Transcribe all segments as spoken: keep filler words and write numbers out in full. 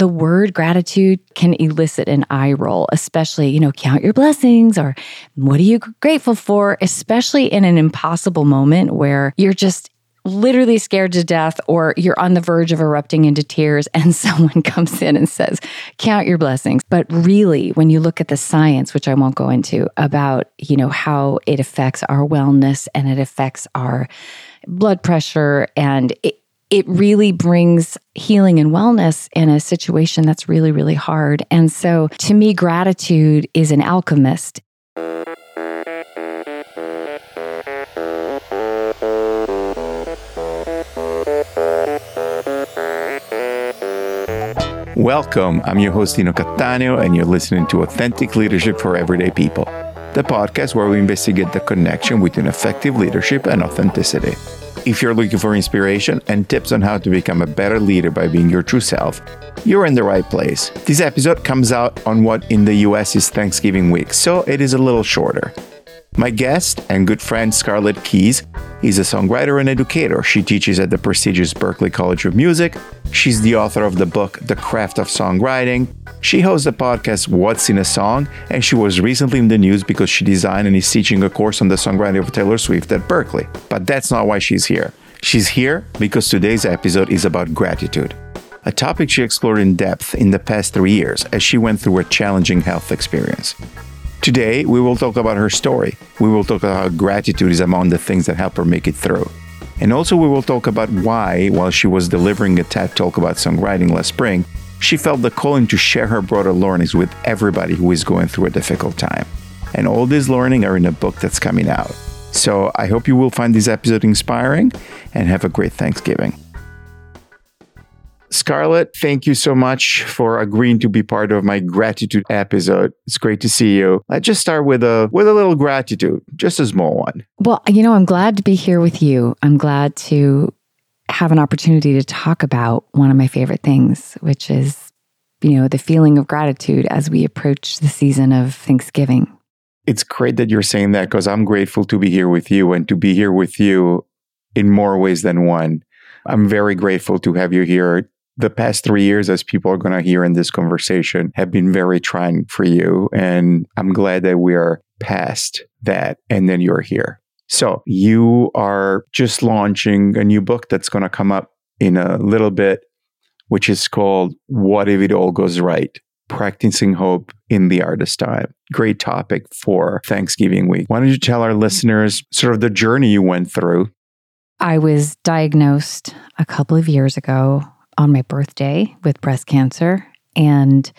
the word gratitude can elicit an eye roll, especially, you know, count your blessings or what are you grateful for, especially in an impossible moment where you're just literally scared to death or you're on the verge of erupting into tears and someone comes in and says, count your blessings. But really, when you look at the science, which I won't go into, about, you know, how it affects our wellness and it affects our blood pressure, and it, it really brings healing and wellness in a situation that's really, really hard. And so to me, gratitude is an alchemist. Welcome. I'm your host, Dino Cattaneo, and you're listening to Authentic Leadership for Everyday People, the podcast where we investigate the connection between effective leadership and authenticity. If you're looking for inspiration and tips on how to become a better leader by being your true self, you're in the right place. This episode comes out on what in the U S is Thanksgiving week, so it is a little shorter. My guest and good friend Scarlett Keys is a songwriter and educator. She teaches at the prestigious Berklee College of Music. She's the author of the book, The Craft of Songwriting. She hosts the podcast, What's in a Song? And she was recently in the news because she designed and is teaching a course on the songwriting of Taylor Swift at Berklee. But that's not why she's here. She's here because today's episode is about gratitude, a topic she explored in depth in the past three years as she went through a challenging health experience. Today, we will talk about her story. We will talk about how gratitude is among the things that help her make it through. And also, we will talk about why, while she was delivering a TED talk about songwriting last spring, she felt the calling to share her broader learnings with everybody who is going through a difficult time. And all these learnings are in a book that's coming out. So I hope you will find this episode inspiring and have a great Thanksgiving. Scarlett, thank you so much for agreeing to be part of my gratitude episode. It's great to see you. Let's just start with a with a little gratitude, just a small one. Well, you know, I'm glad to be here with you. I'm glad to have an opportunity to talk about one of my favorite things, which is, you know, the feeling of gratitude as we approach the season of Thanksgiving. It's great that you're saying that because I'm grateful to be here with you and to be here with you in more ways than one. I'm very grateful to have you here. The past three years, as people are going to hear in this conversation, have been very trying for you. And I'm glad that we are past that and then you're here. So you are just launching a new book that's going to come up in a little bit, which is called What If It All Goes Right? Practicing Hope in the Hardest Times. Great topic for Thanksgiving week. Why don't you tell our listeners sort of the journey you went through? I was diagnosed a couple of years ago on my birthday with breast cancer. And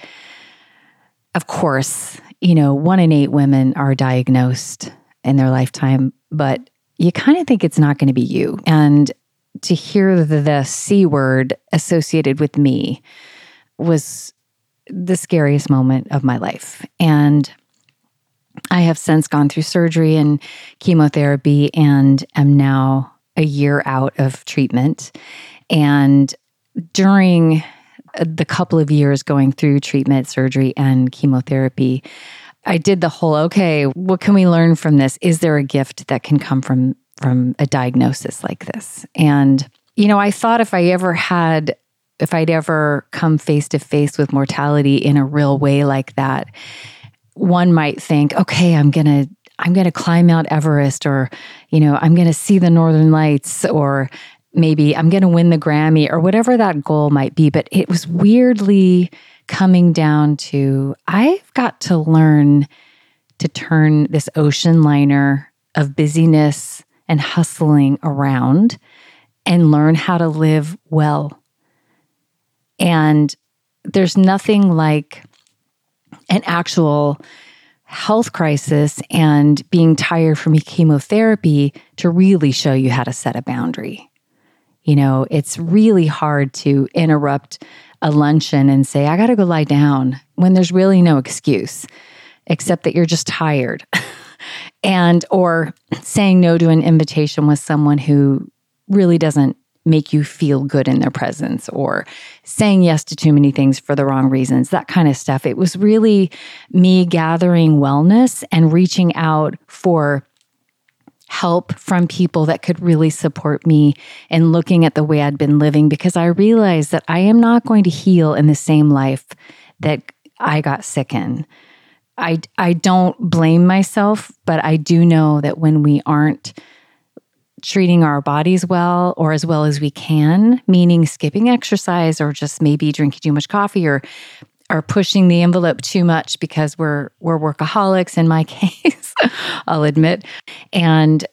of course, you know, one in eight women are diagnosed in their lifetime, but you kind of think it's not going to be you. And to hear the, the C word associated with me was the scariest moment of my life. And I have since gone through surgery and chemotherapy and am now a year out of treatment. And during the couple of years going through treatment, surgery, and chemotherapy, I did the whole, okay, what can we learn from this? Is there a gift that can come from, from a diagnosis like this? And, you know, I thought if I ever had, if I'd ever come face to face with mortality in a real way like that, one might think, okay, I'm going to I'm going to climb Mount Everest, or, you know, I'm going to see the Northern Lights, or maybe I'm going to win the Grammy, or whatever that goal might be. But it was weirdly coming down to, I've got to learn to turn this ocean liner of busyness and hustling around and learn how to live well. And there's nothing like an actual health crisis and being tired from chemotherapy to really show you how to set a boundary. You know, it's really hard to interrupt a luncheon and say, I got to go lie down, when there's really no excuse, except that you're just tired. And, or saying no to an invitation with someone who really doesn't make you feel good in their presence, or saying yes to too many things for the wrong reasons, that kind of stuff. It was really me gathering wellness and reaching out for help from people that could really support me in looking at the way I'd been living, because I realized that I am not going to heal in the same life that I got sick in. I, I don't blame myself, but I do know that when we aren't treating our bodies well, or as well as we can, meaning skipping exercise or just maybe drinking too much coffee or are pushing the envelope too much because we're we're workaholics in my case, I'll admit. And,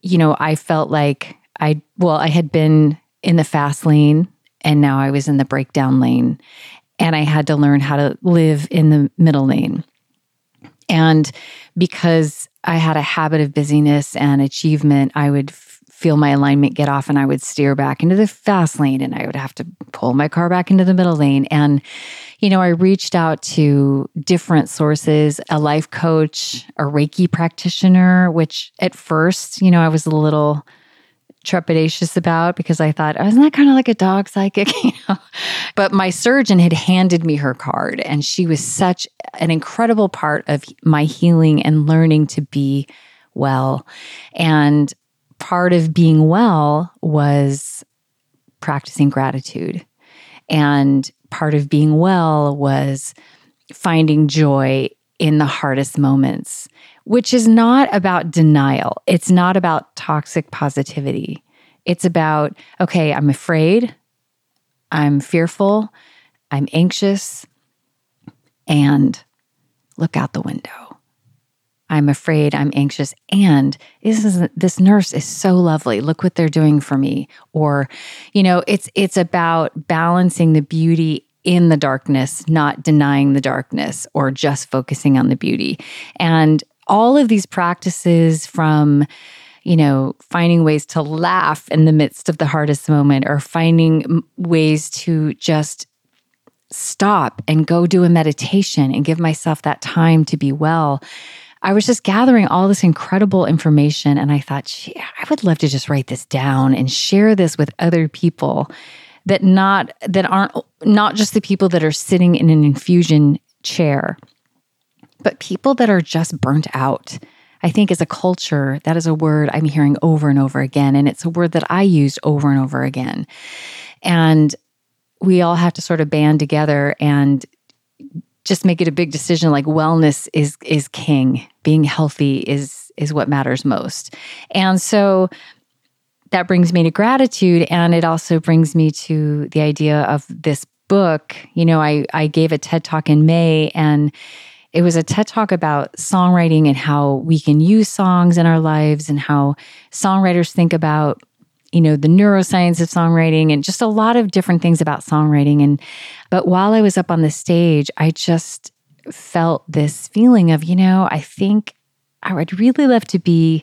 you know, I felt like I, well, I had been in the fast lane and now I was in the breakdown lane, and I had to learn how to live in the middle lane. And because I had a habit of busyness and achievement, I would f- feel my alignment get off and I would steer back into the fast lane, and I would have to pull my car back into the middle lane. And, you know, I reached out to different sources, a life coach, a Reiki practitioner, which at first, you know, I was a little trepidatious about because I thought, oh, isn't that kind of like a dog psychic? You know? But my surgeon had handed me her card, and she was such an incredible part of my healing and learning to be well. And part of being well was practicing gratitude. And part of being well was finding joy in the hardest moments, which is not about denial. It's not about toxic positivity. It's about, okay, I'm afraid, I'm fearful, I'm anxious, and look out the window. I'm afraid, I'm anxious, and this is, this nurse is so lovely. Look what they're doing for me. Or, you know, it's it's about balancing the beauty in the darkness, not denying the darkness or just focusing on the beauty. And all of these practices, from, you know, finding ways to laugh in the midst of the hardest moment, or finding ways to just stop and go do a meditation and give myself that time to be well. I was just gathering all this incredible information, and I thought, gee, I would love to just write this down and share this with other people that not that aren't not just the people that are sitting in an infusion chair, but people that are just burnt out. I think as a culture, that is a word I'm hearing over and over again, and it's a word that I used over and over again. And we all have to sort of band together and just make it a big decision, like wellness is is king. Being healthy is is what matters most. And so that brings me to gratitude, and it also brings me to the idea of this book. You know, I, I gave a TED Talk in May, and it was a TED Talk about songwriting and how we can use songs in our lives and how songwriters think about, you know, the neuroscience of songwriting and just a lot of different things about songwriting. And but while I was up on the stage, I just felt this feeling of, you know, I think I would really love to be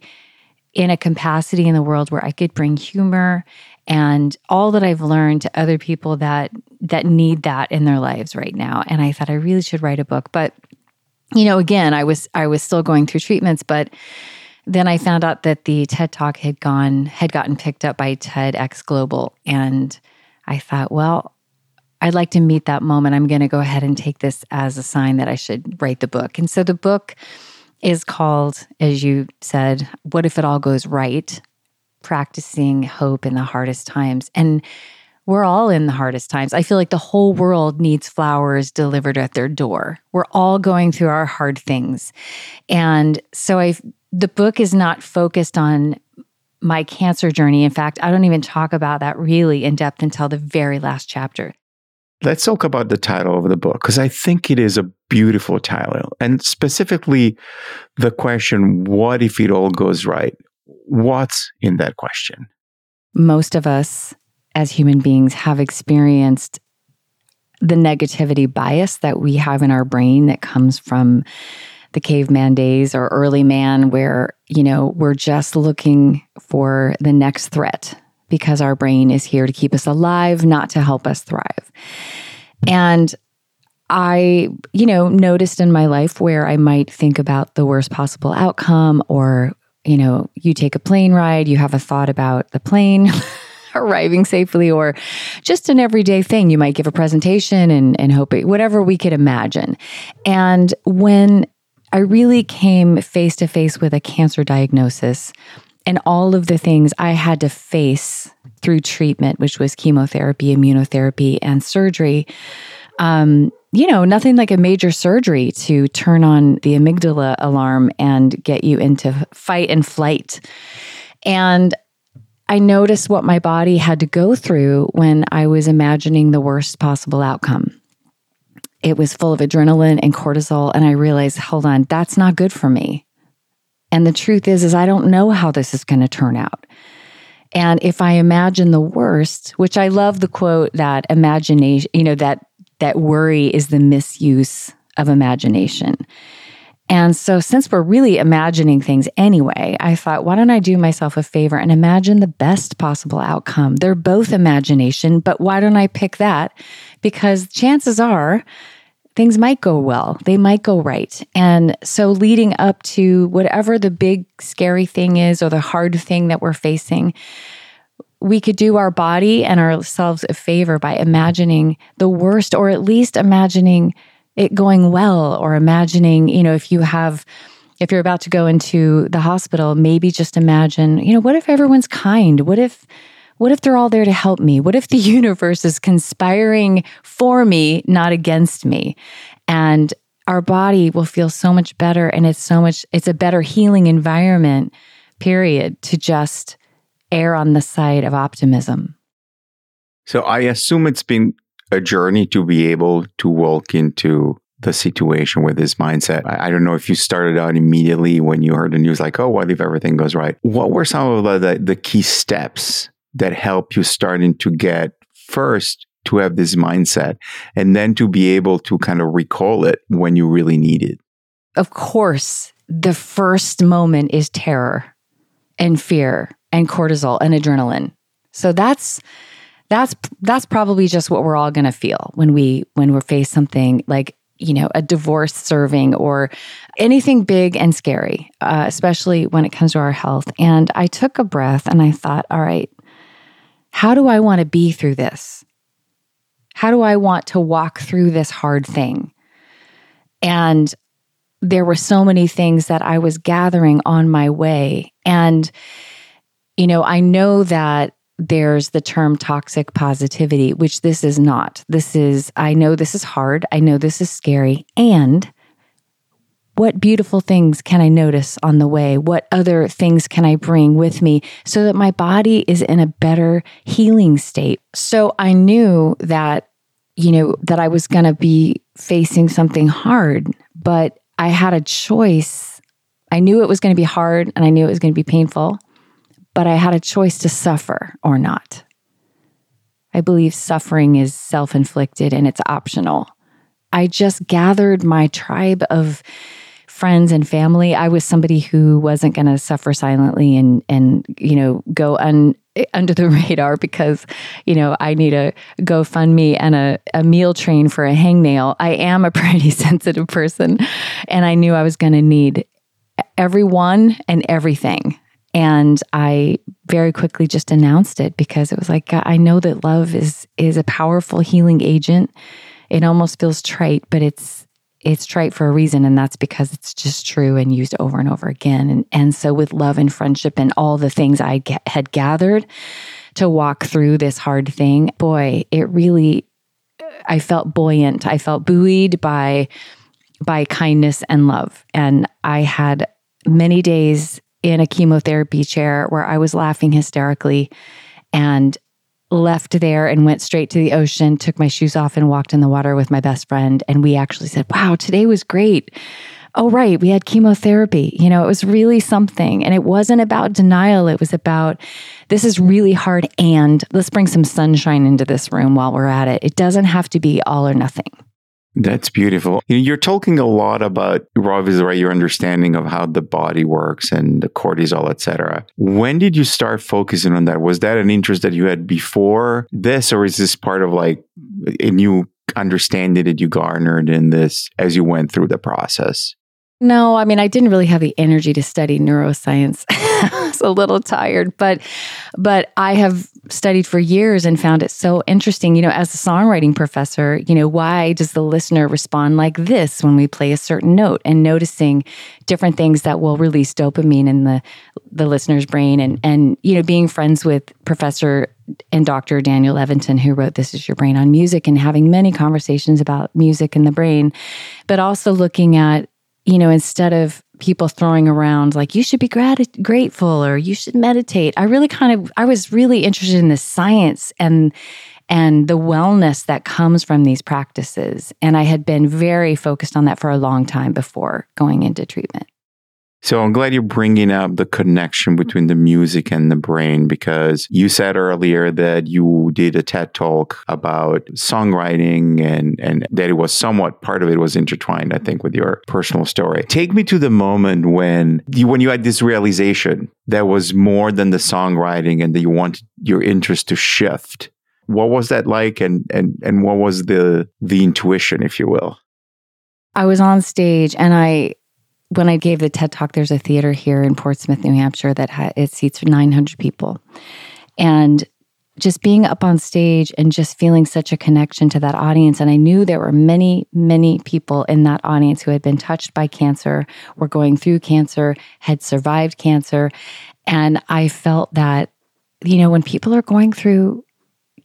in a capacity in the world where I could bring humor and all that I've learned to other people that that need that in their lives right now. And I thought I really should write a book. But you know, again, I was I was still going through treatments, but then I found out that the TED Talk had gone had gotten picked up by TEDx Global, and I thought, well, I'd like to meet that moment. I'm going to go ahead and take this as a sign that I should write the book. And so the book is called, as you said, "What If It All Goes Right? Practicing Hope in the Hardest Times." And we're all in the hardest times. I feel like the whole world needs flowers delivered at their door. We're all going through our hard things. And so I the book is not focused on my cancer journey. In fact, I don't even talk about that really in depth until the very last chapter. Let's talk about the title of the book, because I think it is a beautiful title. And specifically the question, what if it all goes right? What's in that question? Most of us as human beings have experienced the negativity bias that we have in our brain that comes from the caveman days or early man, where, you know, we're just looking for the next threat because our brain is here to keep us alive, not to help us thrive. And I, you know, noticed in my life where I might think about the worst possible outcome, or, you know, you take a plane ride, you have a thought about the plane arriving safely, or just an everyday thing. You might give a presentation and, and hope it, whatever we could imagine. And when I really came face to face with a cancer diagnosis and all of the things I had to face through treatment, which was chemotherapy, immunotherapy, and surgery. Um, you know, nothing like a major surgery to turn on the amygdala alarm and get you into fight and flight. And I noticed what my body had to go through when I was imagining the worst possible outcome. It was full of adrenaline and cortisol, and I realized, hold on, that's not good for me. And the truth is, is I don't know how this is going to turn out. And if I imagine the worst, which I love the quote that imagination, you know, that that worry is the misuse of imagination. And so since we're really imagining things anyway, I thought, why don't I do myself a favor and imagine the best possible outcome? They're both imagination, but why don't I pick that? Because chances are things might go well. They might go right. And so leading up to whatever the big scary thing is or the hard thing that we're facing, we could do our body and ourselves a favor by imagining the worst, or at least imagining it going well, or imagining, you know, if you have, if you're about to go into the hospital, maybe just imagine, you know, what if everyone's kind? What if, what if they're all there to help me? What if the universe is conspiring for me, not against me? And our body will feel so much better. And it's so much, it's a better healing environment, period, to just err on the side of optimism. So I assume it's been a journey to be able to walk into the situation with this mindset. I, I don't know if you started out immediately when you heard the news, like, oh, what if everything goes right? What were some of the, the key steps that helped you starting to get first to have this mindset and then to be able to kind of recall it when you really need it? Of course, the first moment is terror and fear and cortisol and adrenaline. So that's that's that's probably just what we're all going to feel when we when we're faced something like, you know, a divorce serving or anything big and scary, uh, especially when it comes to our health. And I took a breath and I thought, all right, how do I want to be through this? How do I want to walk through this hard thing? And there were so many things that I was gathering on my way. And you know, I know that there's the term toxic positivity, which this is not. This is, I know this is hard. I know this is scary. And what beautiful things can I notice on the way? What other things can I bring with me so that my body is in a better healing state? So I knew that, you know, that I was going to be facing something hard, but I had a choice. I knew it was going to be hard and I knew it was going to be painful. But I had a choice to suffer or not. I believe suffering is self-inflicted and it's optional. I just gathered my tribe of friends and family. I was somebody who wasn't going to suffer silently and, and you know, go un, under the radar because, you know, I need a GoFundMe and a, a meal train for a hangnail. I am a pretty sensitive person, and I knew I was going to need everyone and everything. And I very quickly just announced it because it was like, I know that love is is a powerful healing agent. It almost feels trite, but it's it's trite for a reason. And that's because it's just true and used over and over again. And, and so with love and friendship and all the things I get, had gathered to walk through this hard thing, boy, it really, I felt buoyant. I felt buoyed by, by kindness and love. And I had many days in a chemotherapy chair where I was laughing hysterically and left there and went straight to the ocean, took my shoes off and walked in the water with my best friend. And we actually said, wow, today was great. Oh, right. We had chemotherapy. You know, it was really something. And it wasn't about denial. It was about, this is really hard. And let's bring some sunshine into this room while we're at it. It doesn't have to be all or nothing. That's beautiful. You're talking a lot about, Rob is right, your understanding of how the body works and the cortisol, et cetera. When did you start focusing on that? Was that an interest that you had before this, or is this part of like a new understanding that you garnered in this as you went through the process? No, I mean, I didn't really have the energy to study neuroscience. I was a little tired, but but I have studied for years and found it so interesting, you know, as a songwriting professor, you know, why does the listener respond like this when we play a certain note, and noticing different things that will release dopamine in the the listener's brain. And, and you know, being friends with Professor and Doctor Daniel Levinton, who wrote This Is Your Brain on Music, and having many conversations about music and the brain, but also looking at, you know, instead of people throwing around like, you should be grat- grateful or you should meditate. I really kind of, I was really interested in the science and and the wellness that comes from these practices. And I had been very focused on that for a long time before going into treatment. So I'm glad you're bringing up the connection between the music and the brain, because you said earlier that you did a TED Talk about songwriting, and, and that it was somewhat, part of it was intertwined, I think, with your personal story. Take me to the moment when you, when you had this realization that was more than the songwriting and that you wanted your interest to shift. What was that like, and, and, and what was the the intuition, if you will? I was on stage and I... When I gave the TED Talk, there's a theater here in Portsmouth, New Hampshire, that ha- it seats nine hundred people. And just being up on stage and just feeling such a connection to that audience. And I knew there were many, many people in that audience who had been touched by cancer, were going through cancer, had survived cancer. And I felt that, you know, when people are going through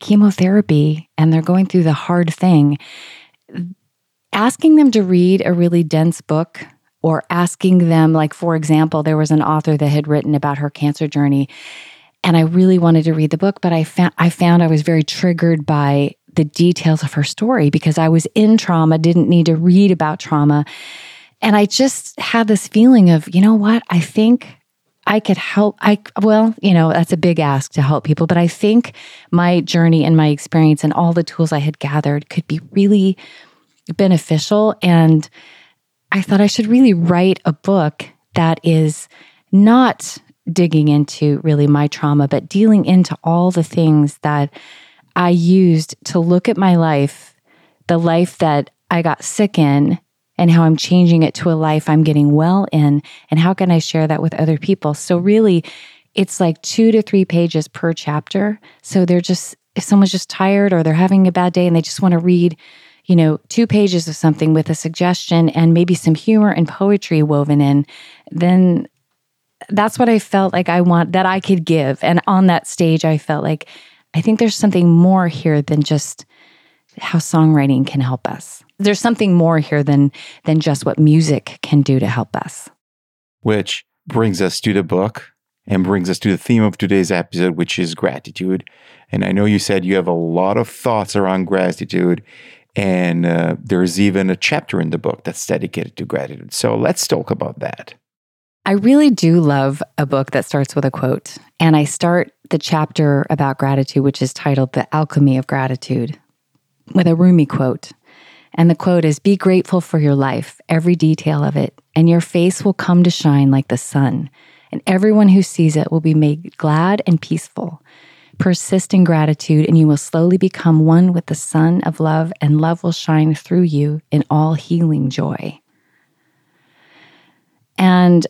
chemotherapy and they're going through the hard thing, asking them to read a really dense book, or asking them, like, for example, there was an author that had written about her cancer journey, and I really wanted to read the book, but I found I found I was very triggered by the details of her story because I was in trauma, didn't need to read about trauma. And I just had this feeling of, you know what, I think I could help. I well, you know, that's a big ask to help people, but I think my journey and my experience and all the tools I had gathered could be really beneficial. And I thought I should really write a book that is not digging into really my trauma, but dealing into all the things that I used to look at my life, the life that I got sick in, and how I'm changing it to a life I'm getting well in, and how can I share that with other people. So really, it's like two to three pages per chapter. So they're just, if someone's just tired or they're having a bad day and they just want to read, you know, two pages of something with a suggestion and maybe some humor and poetry woven in, then that's what I felt like I want, that I could give. And on that stage, I felt like, I think there's something more here than just how songwriting can help us. There's something more here than than just what music can do to help us. Which brings us to the book and brings us to the theme of today's episode, which is gratitude. And I know you said you have a lot of thoughts around gratitude. And uh, there's even a chapter in the book that's dedicated to gratitude. So let's talk about that. I really do love a book that starts with a quote. And I start the chapter about gratitude, which is titled The Alchemy of Gratitude, with a Rumi quote. And the quote is, "Be grateful for your life, every detail of it, and your face will come to shine like the sun. And everyone who sees it will be made glad and peaceful. Persist in gratitude, and you will slowly become one with the sun of love, and love will shine through you in all healing joy." And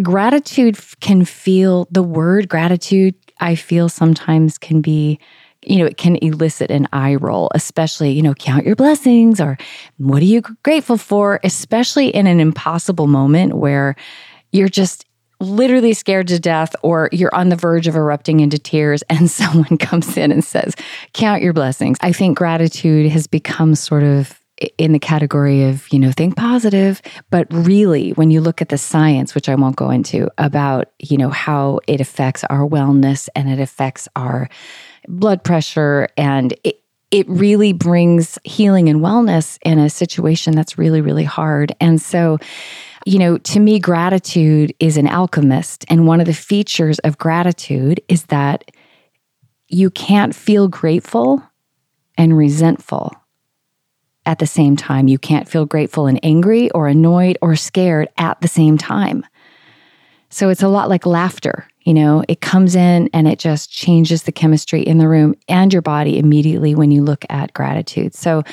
gratitude can feel, the word gratitude, I feel sometimes can be, you know, it can elicit an eye roll, especially, you know, count your blessings or what are you grateful for, especially in an impossible moment where you're just literally scared to death, or you're on the verge of erupting into tears, and someone comes in and says, "Count your blessings." I think gratitude has become sort of in the category of, you know, think positive. But really, when you look at the science, which I won't go into, about, you know, how it affects our wellness and it affects our blood pressure, and it, it really brings healing and wellness in a situation that's really, really hard. And so, you know, to me, gratitude is an alchemist. And one of the features of gratitude is that you can't feel grateful and resentful at the same time. You can't feel grateful and angry or annoyed or scared at the same time. So it's a lot like laughter. You know, it comes in and it just changes the chemistry in the room and your body immediately when you look at gratitude. So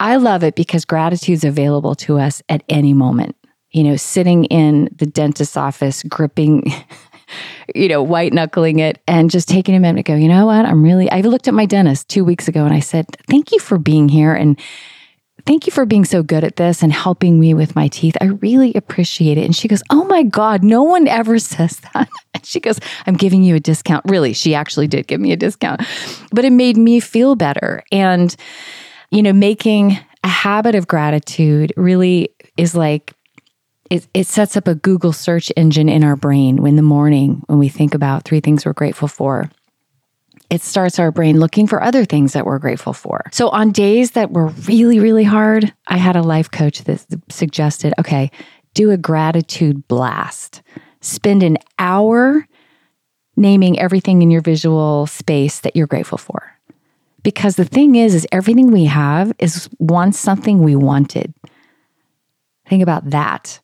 I love it because gratitude's available to us at any moment. You know, sitting in the dentist's office, gripping you know, white knuckling it and just taking a minute to go, you know what, I'm really, I looked at my dentist two weeks ago and I said, thank you for being here. And thank you for being so good at this and helping me with my teeth. I really appreciate it. And she goes, oh my God, no one ever says that. And she goes, I'm giving you a discount. Really, she actually did give me a discount, but it made me feel better. And, you know, making a habit of gratitude really is like, it, it sets up a Google search engine in our brain in the morning when we think about three things we're grateful for. It starts our brain looking for other things that we're grateful for. So on days that were really, really hard, I had a life coach that suggested, okay, do a gratitude blast. Spend an hour naming everything in your visual space that you're grateful for. Because the thing is, is everything we have is once something we wanted. Think about that.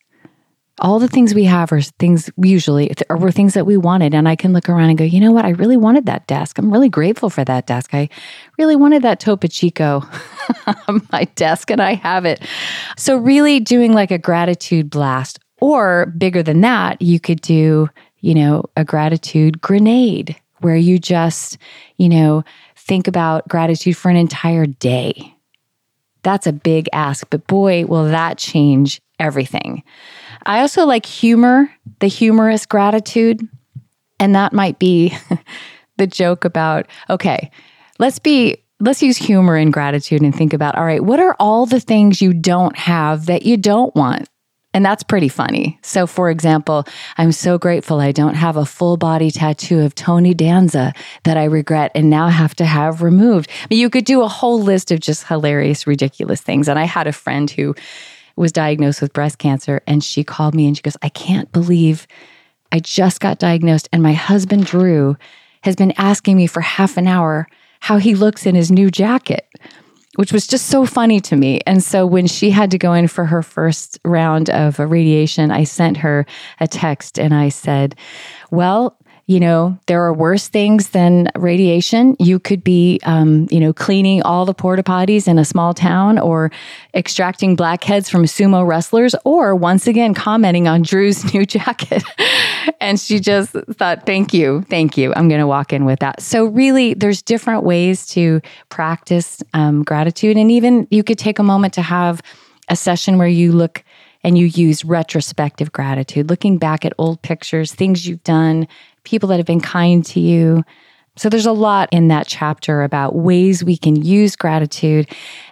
All the things we have are things usually or were things that we wanted. And I can look around and go, you know what? I really wanted that desk. I'm really grateful for that desk. I really wanted that Topo Chico on my desk and I have it. So really doing like a gratitude blast, or bigger than that, you could do, you know, a gratitude grenade where you just, you know, think about gratitude for an entire day. That's a big ask, but boy, will that change everything. I also like humor, the humorous gratitude. And that might be the joke about, okay, let's be, let's use humor in gratitude and think about, all right, what are all the things you don't have that you don't want? And that's pretty funny. So for example, I'm so grateful I don't have a full body tattoo of Tony Danza that I regret and now have to have removed. But you could do a whole list of just hilarious, ridiculous things. And I had a friend who was diagnosed with breast cancer, and she called me and she goes, I can't believe I just got diagnosed and my husband Drew has been asking me for half an hour how he looks in his new jacket, which was just so funny to me. And so when she had to go in for her first round of radiation, I sent her a text and I said, well, you know, there are worse things than radiation. You could be, um, you know, cleaning all the porta potties in a small town, or extracting blackheads from sumo wrestlers, or once again, commenting on Drew's new jacket. And she just thought, thank you, thank you. I'm going to walk in with that. So really, there's different ways to practice um, gratitude. And even you could take a moment to have a session where you look and you use retrospective gratitude, looking back at old pictures, things you've done, people that have been kind to you. So there's a lot in that chapter about ways we can use gratitude.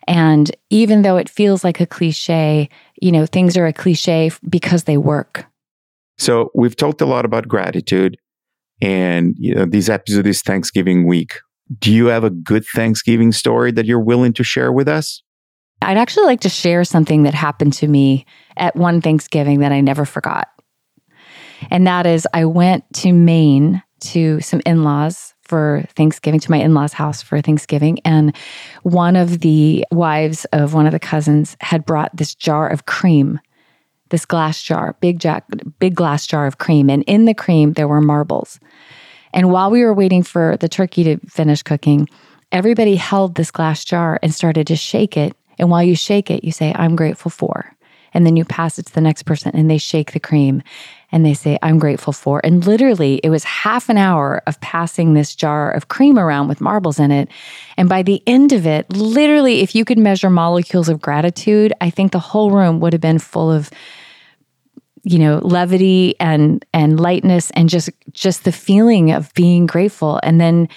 And even though it feels like a cliche, you know, things are a cliche because they work. So we've talked a lot about gratitude, and you know, this episode is Thanksgiving week. Do you have a good Thanksgiving story that you're willing to share with us? I'd actually like to share something that happened to me at one Thanksgiving that I never forgot. And that is, I went to Maine to some in-laws for Thanksgiving, to my in-laws' house for Thanksgiving. And one of the wives of one of the cousins had brought this jar of cream, this glass jar, big jack, big glass jar of cream. And in the cream, there were marbles. And while we were waiting for the turkey to finish cooking, everybody held this glass jar and started to shake it. And while you shake it, you say, I'm grateful for. And then you pass it to the next person and they shake the cream and they say, I'm grateful for. And literally, it was half an hour of passing this jar of cream around with marbles in it. And by the end of it, literally, if you could measure molecules of gratitude, I think the whole room would have been full of, you know, levity and and lightness and just just the feeling of being grateful. And then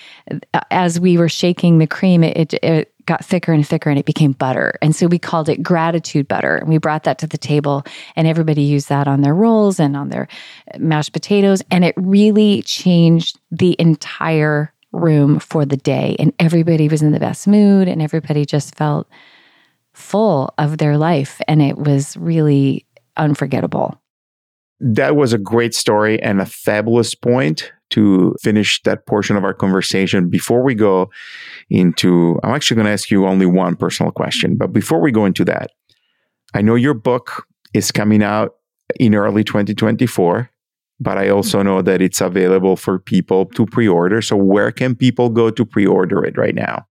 as we were shaking the cream, it, it, it got thicker and thicker and it became butter. And so we called it gratitude butter. And we brought that to the table and everybody used that on their rolls and on their mashed potatoes. And it really changed the entire room for the day. And everybody was in the best mood and everybody just felt full of their life. And it was really unforgettable. That was a great story and a fabulous point to finish that portion of our conversation. Before we go into, I'm actually going to ask you only one personal question, but before we go into that, I know your book is coming out in early twenty twenty-four, but I also know that it's available for people to pre-order. So where can people go to pre-order it right now?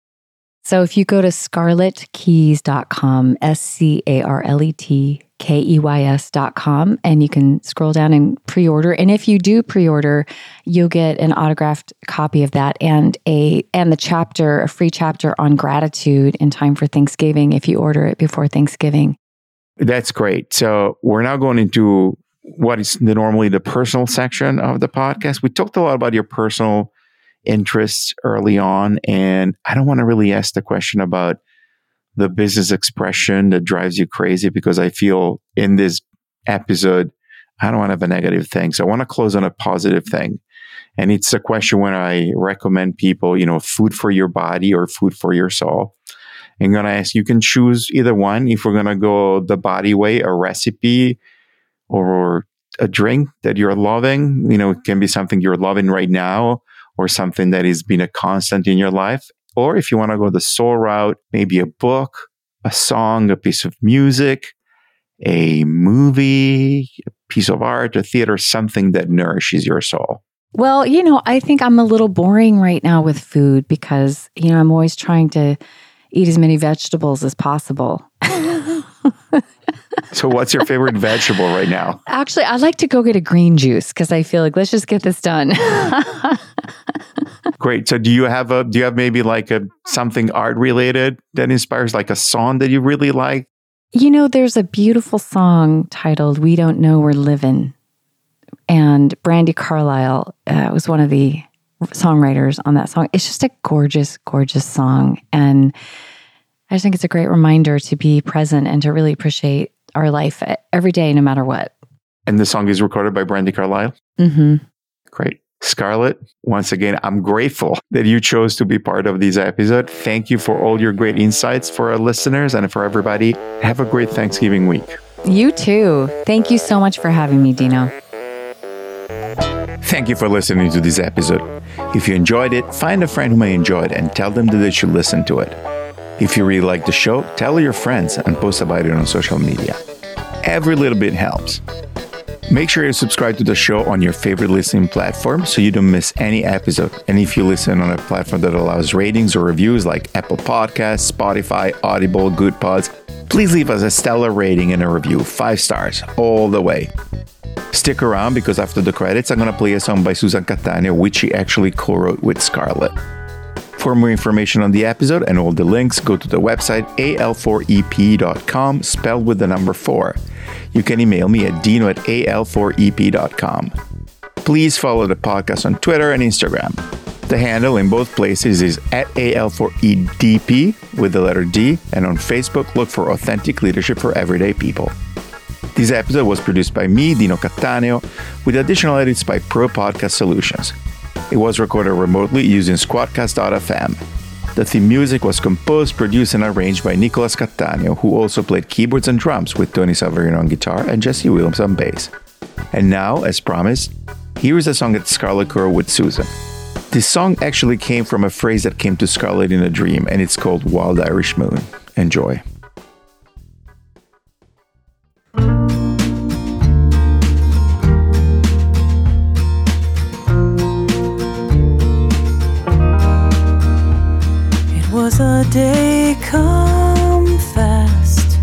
So if you go to scarlett keys dot com, S C A R L E T K E Y S dot com, and you can scroll down and pre-order. And if you do pre-order, you'll get an autographed copy of that and a and the chapter, a free chapter on gratitude in time for Thanksgiving if you order it before Thanksgiving. That's great. So we're now going into what is the, normally the personal section of the podcast. We talked a lot about your personal interests early on, and I don't want to really ask the question about the business expression that drives you crazy, because I feel in this episode, I don't want to have a negative thing. So I want to close on a positive thing. And it's a question when I recommend people, you know, food for your body or food for your soul. I'm going to ask, you can choose either one. If we're going to go the body way, a recipe or a drink that you're loving, you know, it can be something you're loving right now or something that has been a constant in your life. Or if you want to go the soul route, maybe a book, a song, a piece of music, a movie, a piece of art, a theater, something that nourishes your soul. Well, you know, I think I'm a little boring right now with food because, you know, I'm always trying to eat as many vegetables as possible. So what's your favorite vegetable right now? Actually, I like to go get a green juice because I feel like, let's just get this done. Great. So do you have a, do you have maybe like a something art related that inspires, like a song that you really like? You know, there's a beautiful song titled We Don't Know We're Living. And Brandi Carlile uh, was one of the songwriters on that song. It's just a gorgeous, gorgeous song. And I just think it's a great reminder to be present and to really appreciate our life every day, no matter what. And the song is recorded by Brandi Carlile? Mm-hmm. Great. Scarlett, once again, I'm grateful that you chose to be part of this episode. Thank you for all your great insights for our listeners and for everybody. Have a great Thanksgiving week. You too. Thank you so much for having me, Dino. Thank you for listening to this episode. If you enjoyed it, find a friend who may enjoy it and tell them that they should listen to it. If you really like the show, tell your friends and post about it on social media. Every little bit helps. Make sure you subscribe to the show on your favorite listening platform so you don't miss any episode. And if you listen on a platform that allows ratings or reviews like Apple Podcasts, Spotify, Audible, Good Pods, please leave us a stellar rating and a review. Five stars all the way. Stick around because after the credits, I'm going to play a song by Susan Catania, which she actually co-wrote with Scarlett. For more information on the episode and all the links, go to the website A L four E P dot com, spelled with the number four. You can email me at dino at A L four E P dot com. Please follow the podcast on Twitter and Instagram. The handle in both places is at A L four E D P with the letter D, and on Facebook, look for Authentic Leadership for Everyday People. This episode was produced by me, Dino Cattaneo, with additional edits by Pro Podcast Solutions. It was recorded remotely using Squadcast dot f m. The theme music was composed, produced, and arranged by Nicolas Cattaneo, who also played keyboards and drums with Tony Saverino on guitar and Jesse Williams on bass. And now, as promised, here is a song that Scarlett co-wrote with Susan. This song actually came from a phrase that came to Scarlett in a dream, and it's called Wild Irish Moon. Enjoy. The day come fast,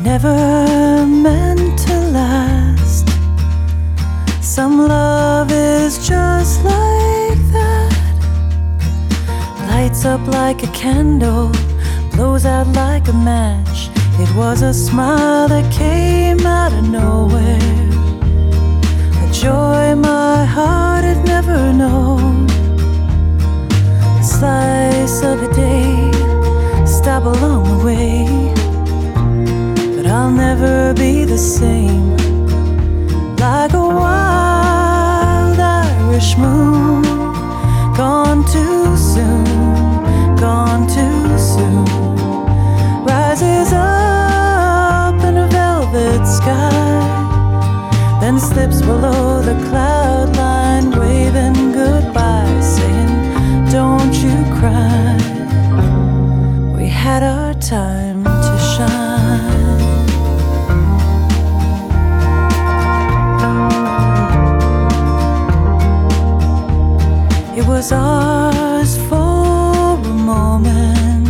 never meant to last. Some love is just like that. Lights up like a candle, blows out like a match. It was a smile that came out of nowhere, a joy my heart had never known. Slice of a day, stop along the way, but I'll never be the same. Like a wild Irish moon, gone too soon, gone too soon. Rises up in a velvet sky, then slips below the cloud line, waving goodbye, saying, don't you cry, we had our time to shine. It was ours for a moment,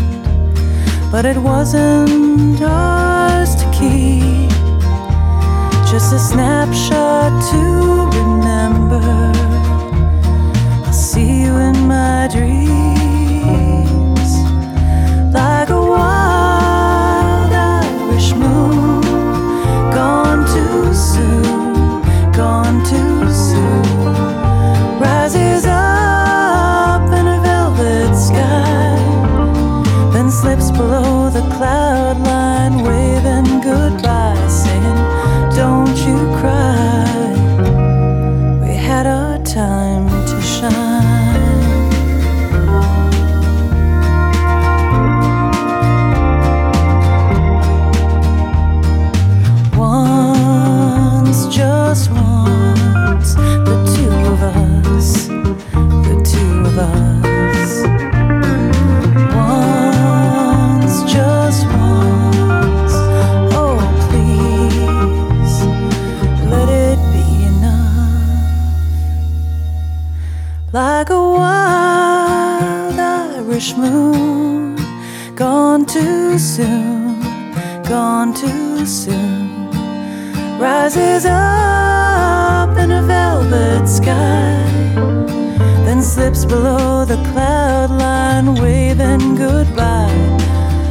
but it wasn't ours to keep. just a snapshot to remember. I'll see you in my dreams, like a wild Irish moon, gone too soon, gone too soon, rises up in a velvet sky, then slips below the cloud line, waving goodbye, saying, don't you cry, we had our time to shine. Once, just once, the two of us, the two of us. Once, just once, oh please, let it be enough. Like a wild Irish moon, gone too soon, gone too soon, rises up in a velvet sky, then slips below the cloud line, waving goodbye,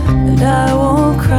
and I won't cry.